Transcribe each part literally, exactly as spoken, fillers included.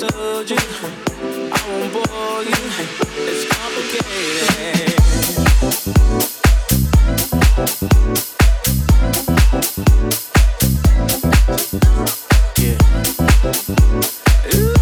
told you I won't bore you. It's complicated. Yeah. Ooh.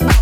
I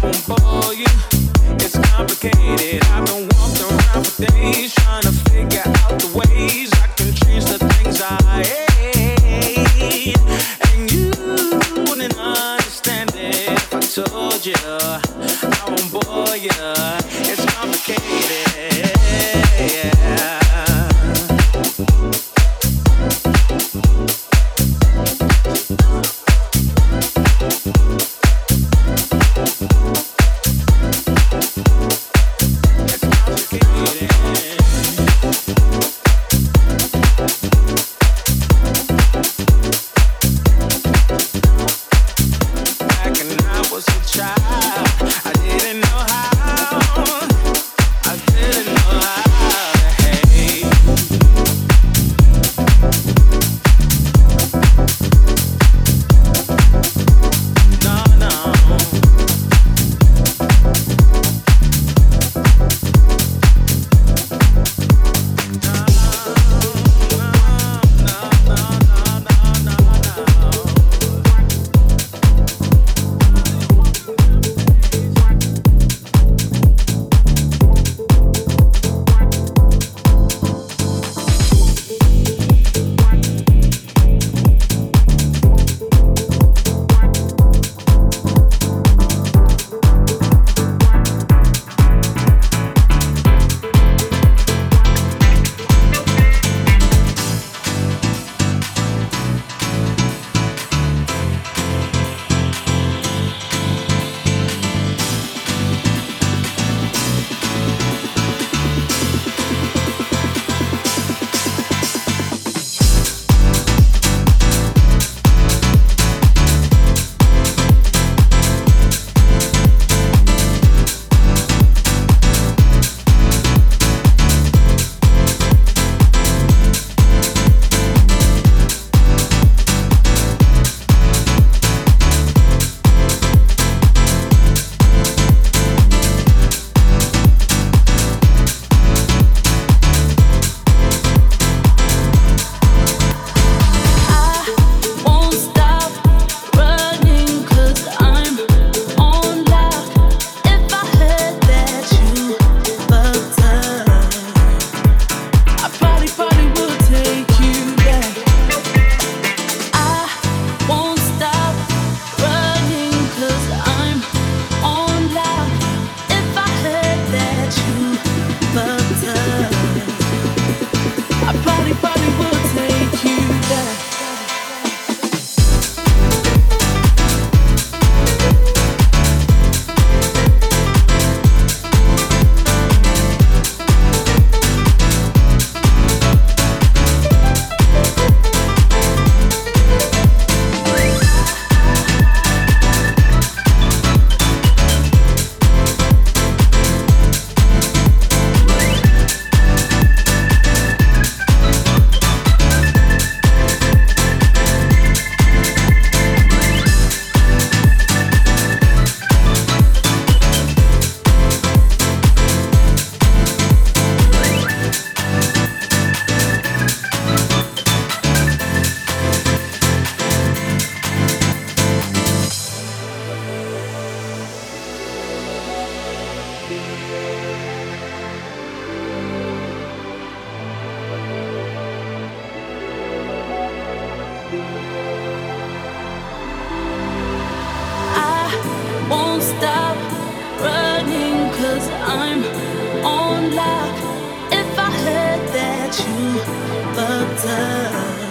the time.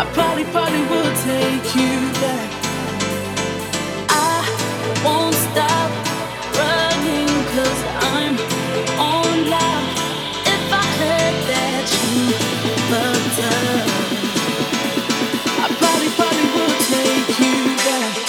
I probably, probably will take you back. I won't stop running, 'cause I'm on loud. If I heard that you the time, I probably, probably will take you back.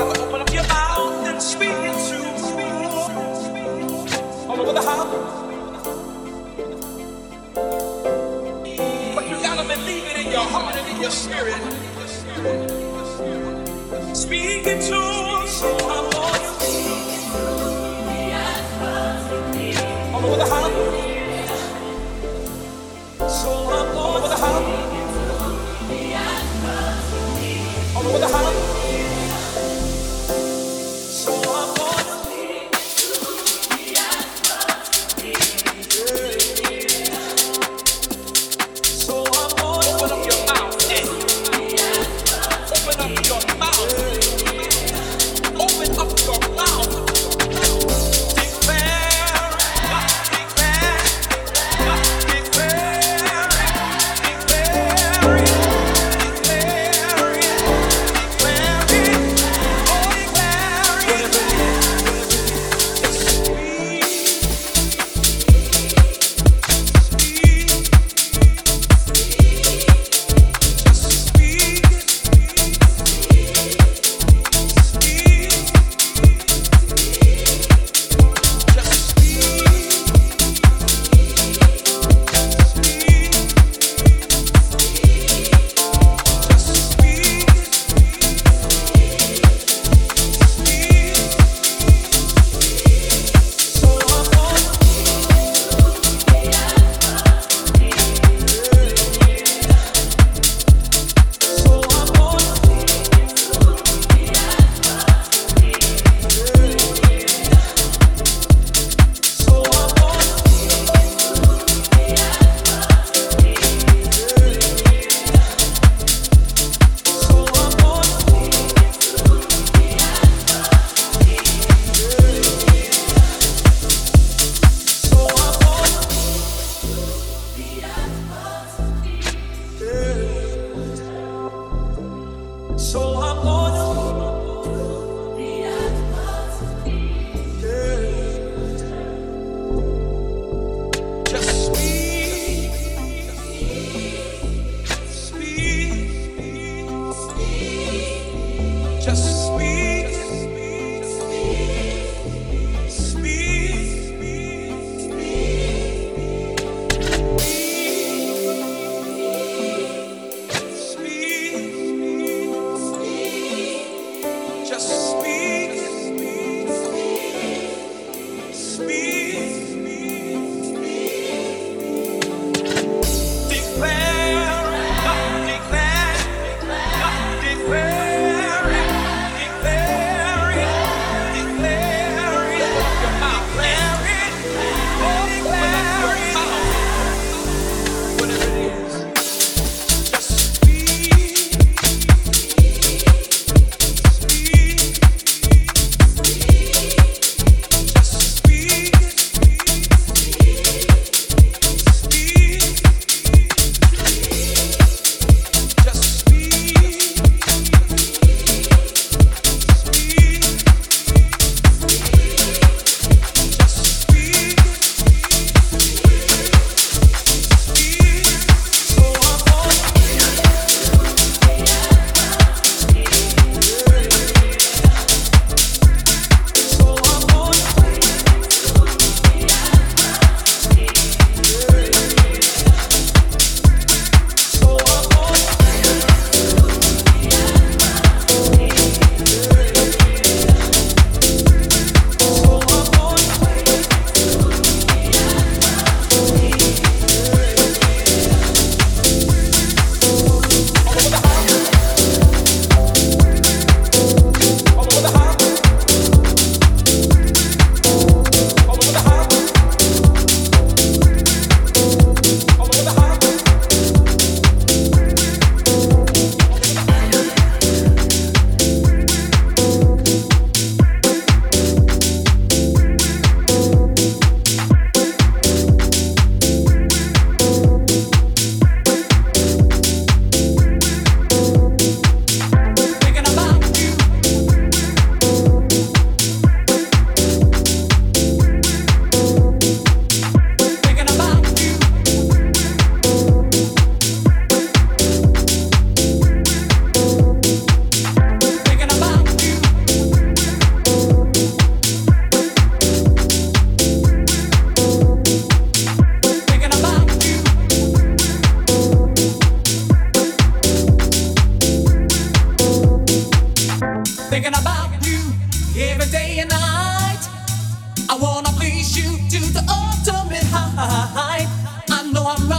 Open up your mouth.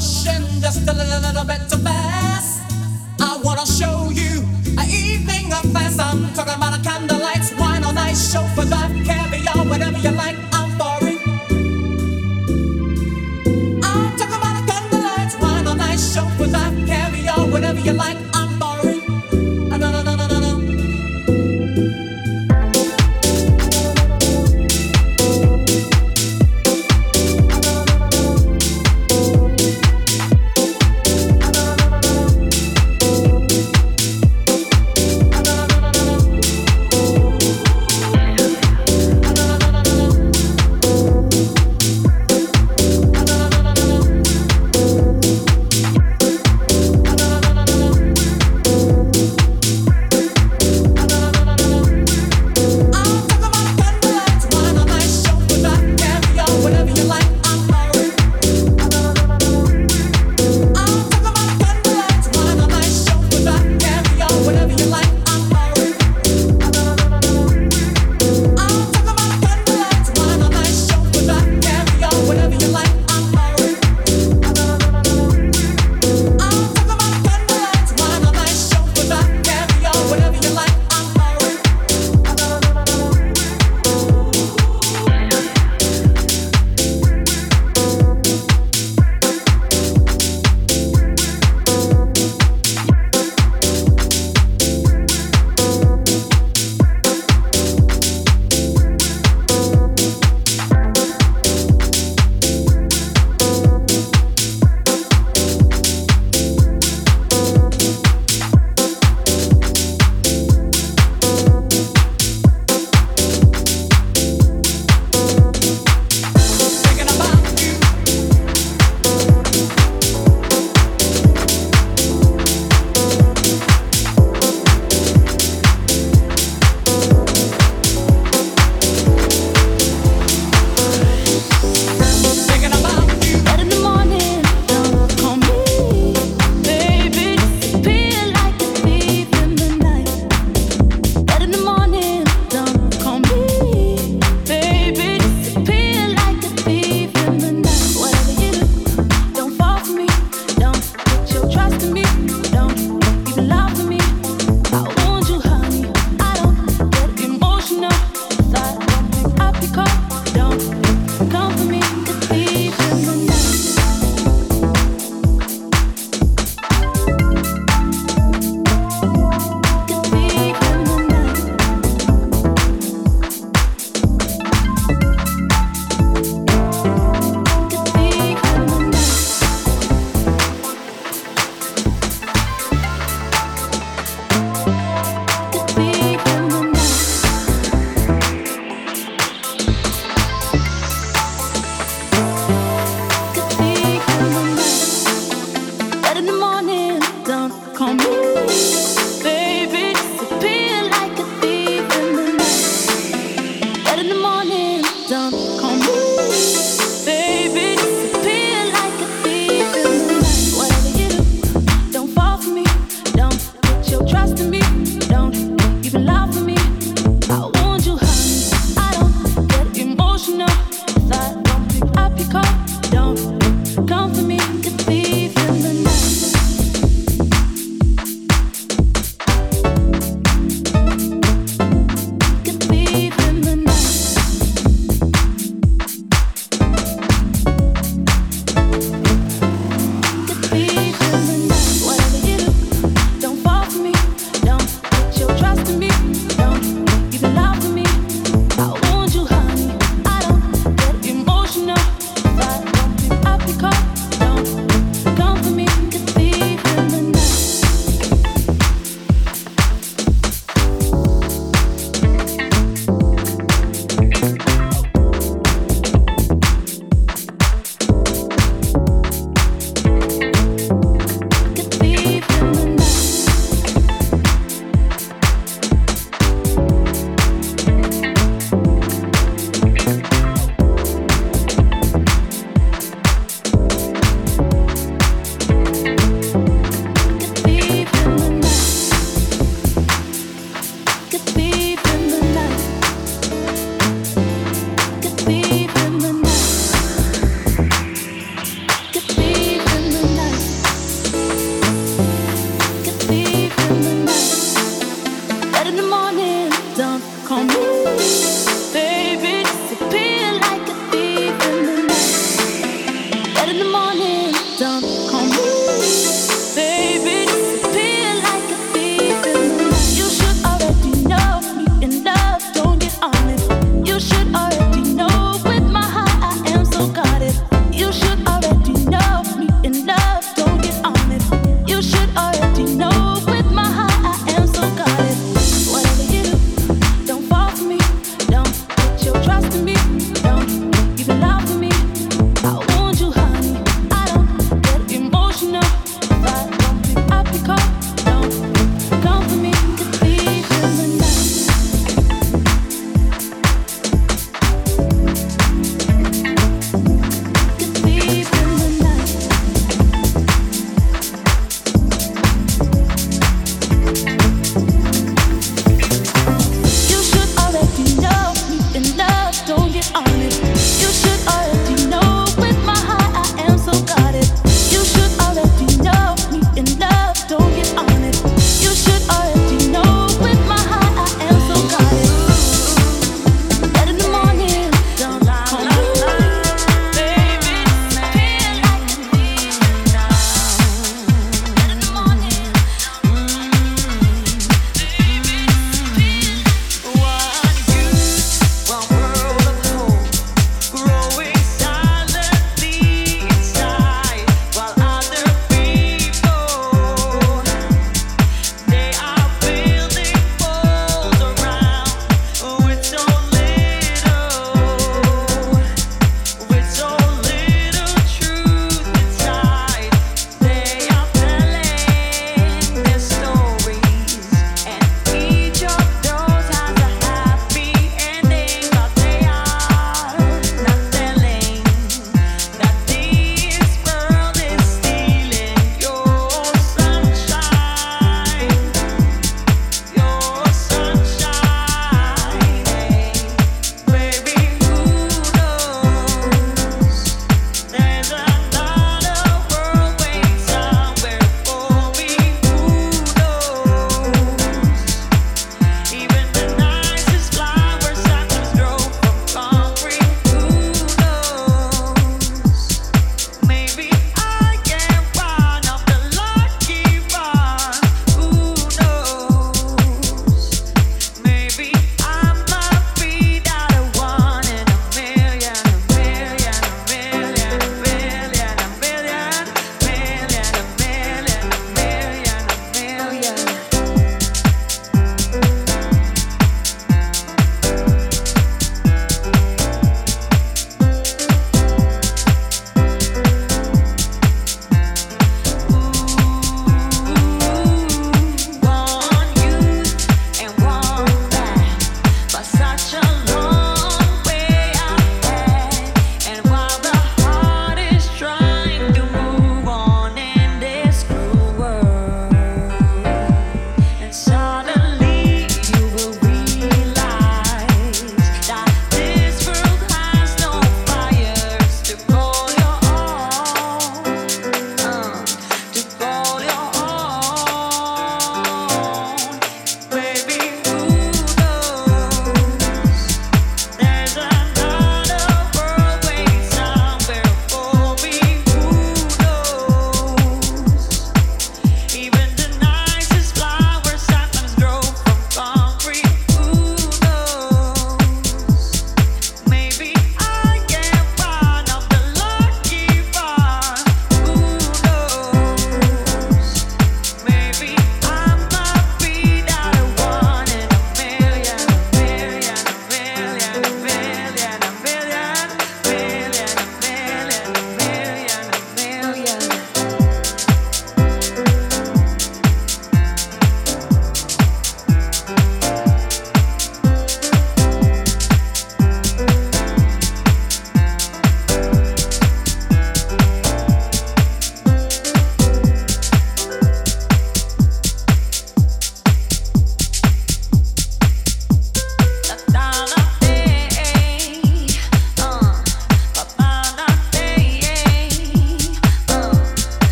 rushing just a little, little bit too fast. I wanna show you an evening of fast. I'm talking about a candlelight, wine all night, chauffeur drive, caviar, whatever you like. I'm sorry. I'm talking about a candlelight, wine all night, chauffeur drive, caviar, whatever you like. I'm sorry. No, no, no, no, no, no. Could be in the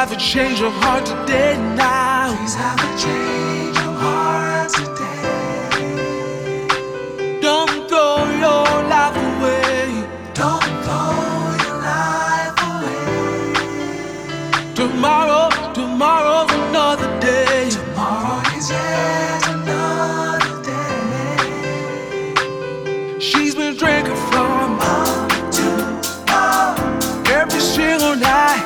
have a change of heart today now. Please have a change of heart today. Don't throw your life away. Don't throw your life away. Tomorrow, tomorrow's another day. Tomorrow is yet another day. She's been drinking from up to up every single night.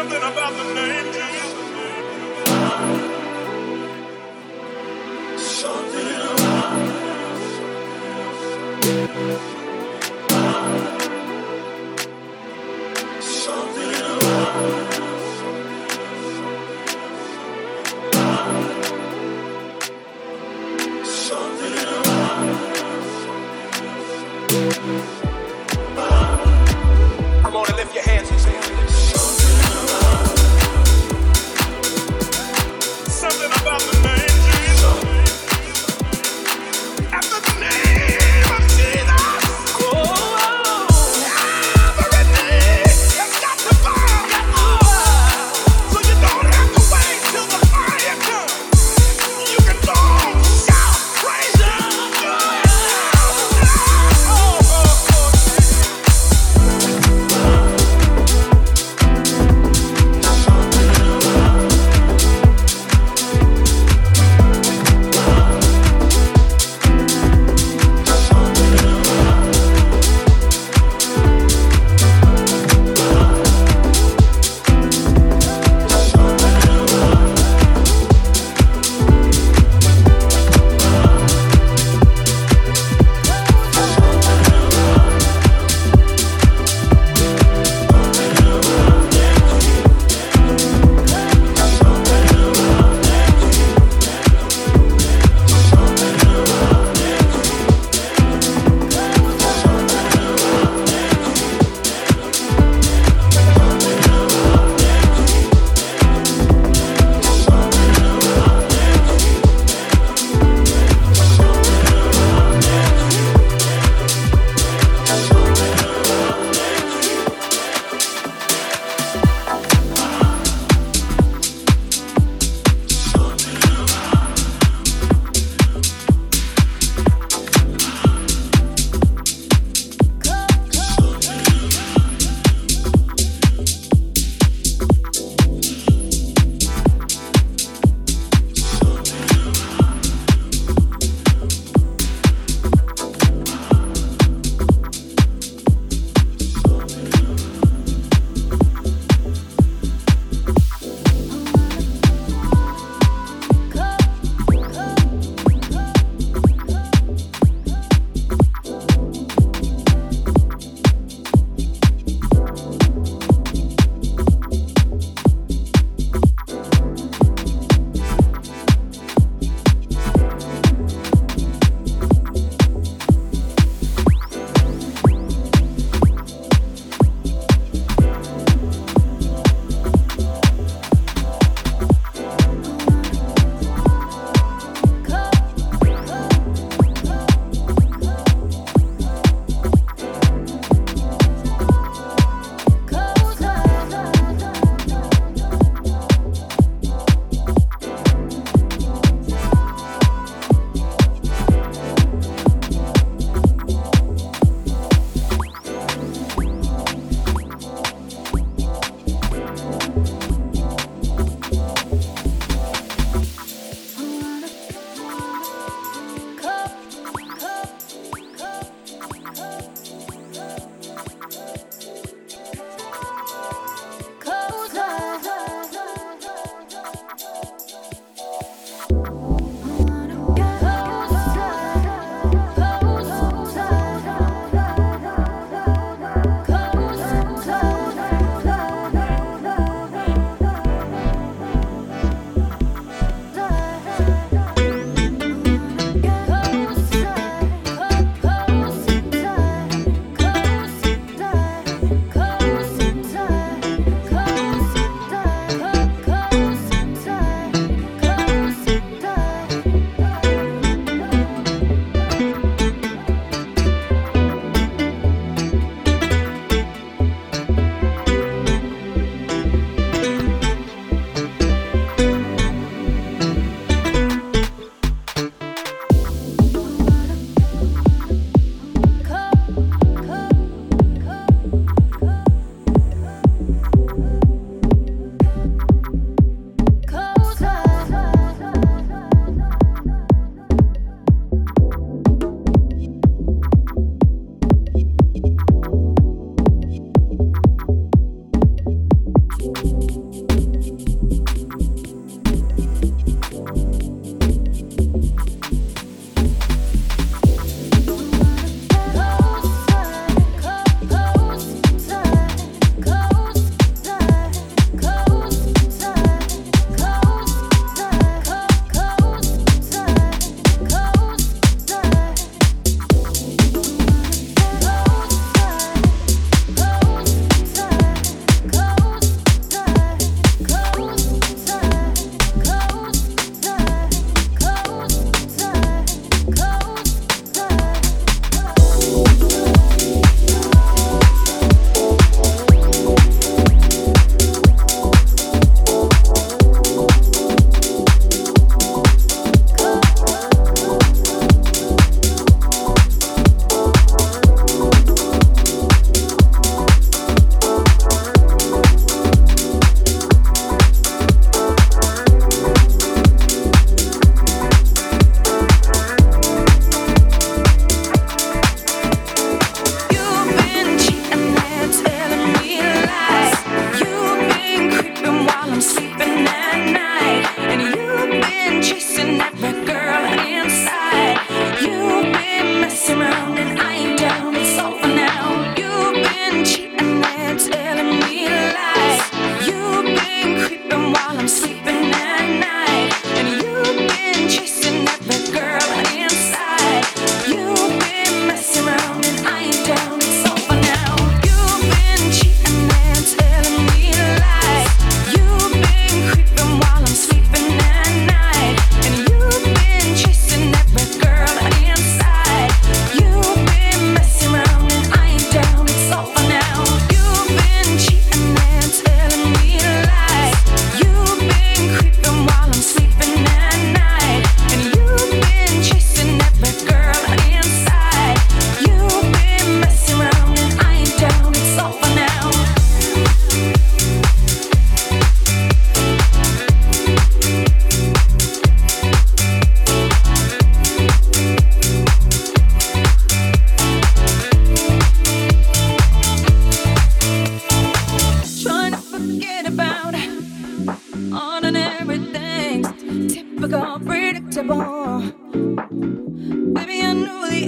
Something about the name, Jesus. Something about Something about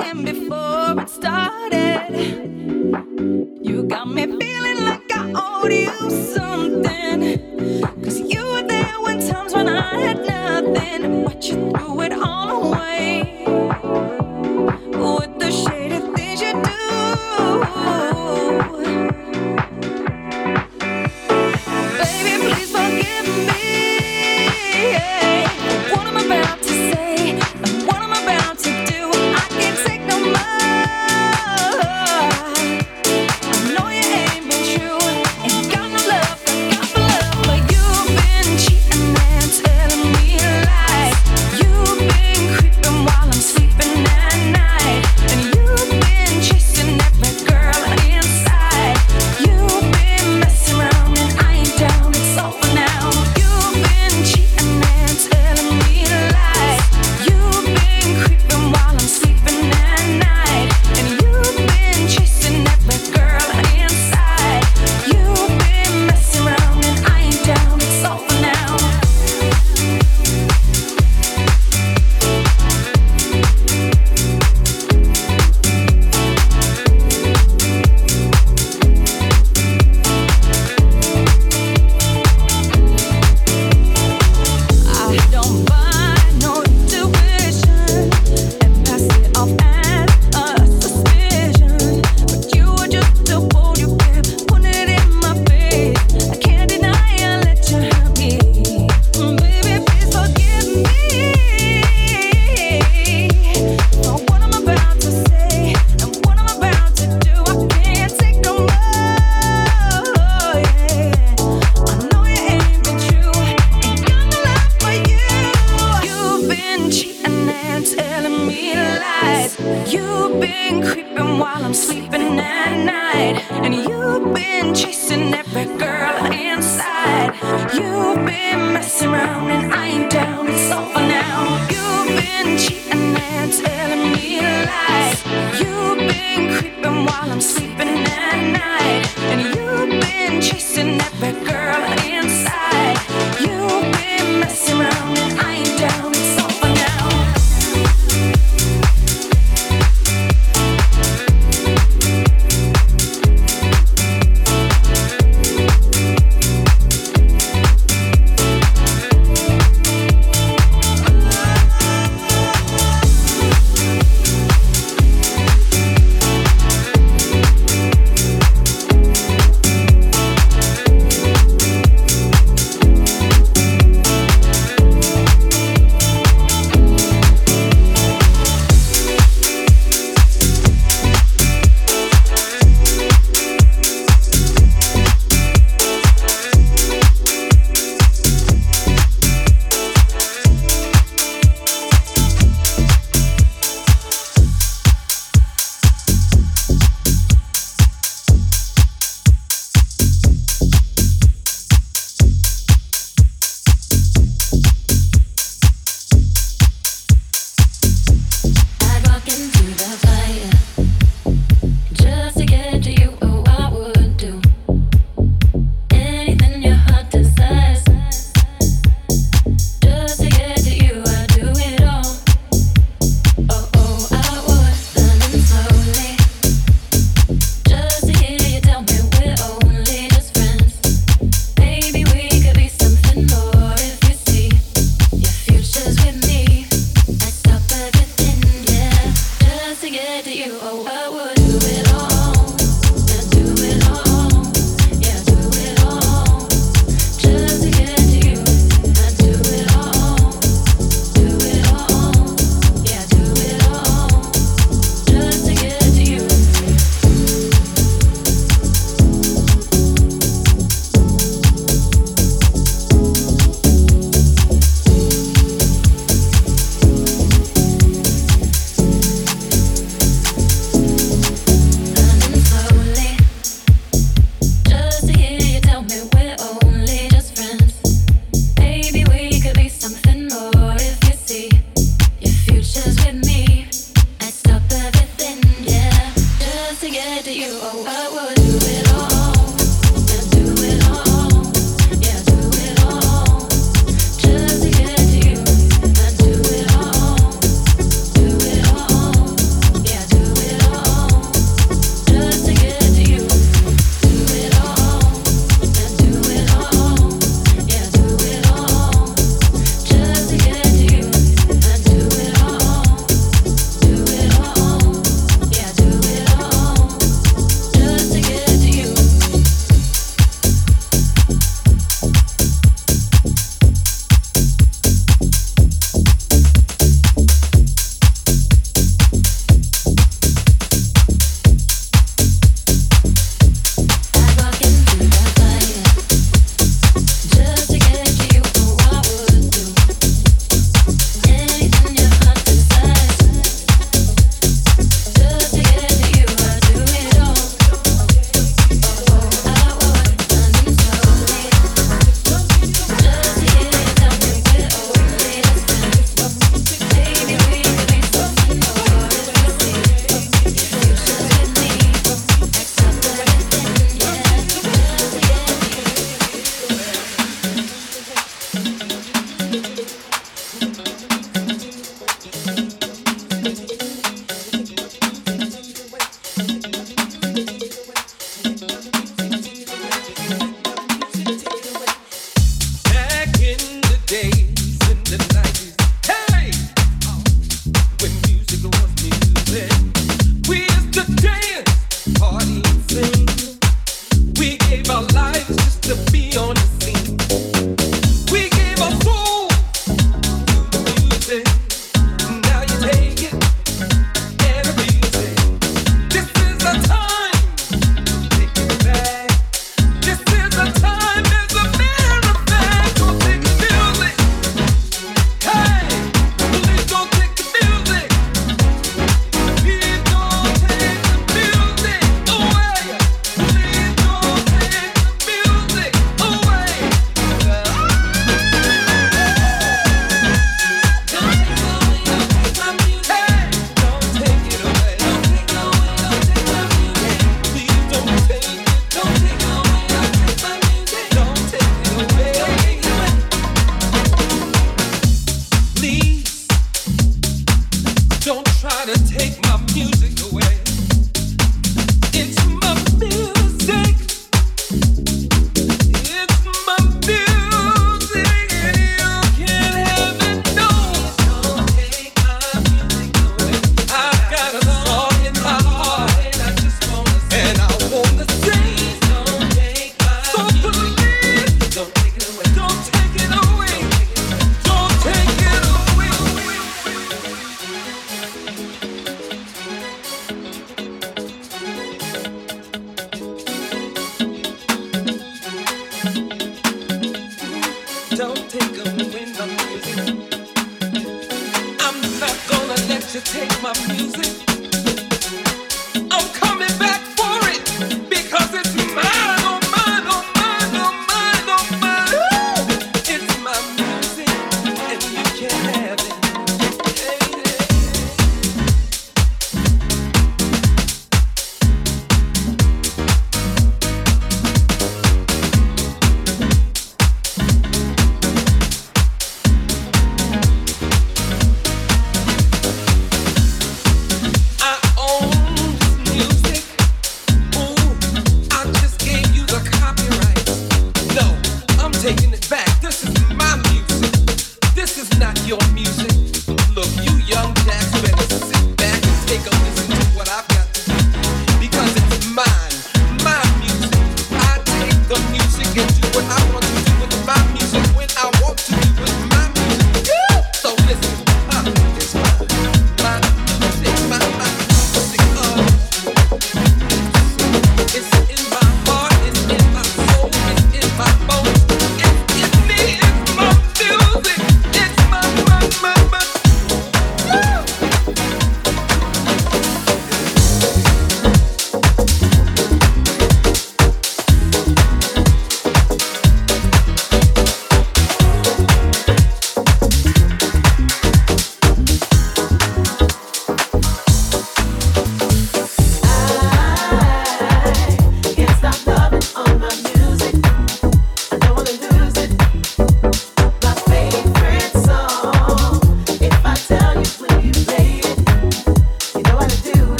and before it started, you got me feeling like I owed you something, 'cause you were there when times when I had nothing, but you threw it all away. What the shade of things you do, baby, please forgive me. You've been creeping while I'm sleeping at night, and you've been chasing every girl inside. You've been messing around and I ain't down, it's over now. You've been cheating and telling me lies. You've been creeping while I'm sleeping at night, and you've been chasing every girl inside. You've been messing around and I ain't down, it's over now. Get to you, oh, I would do it all.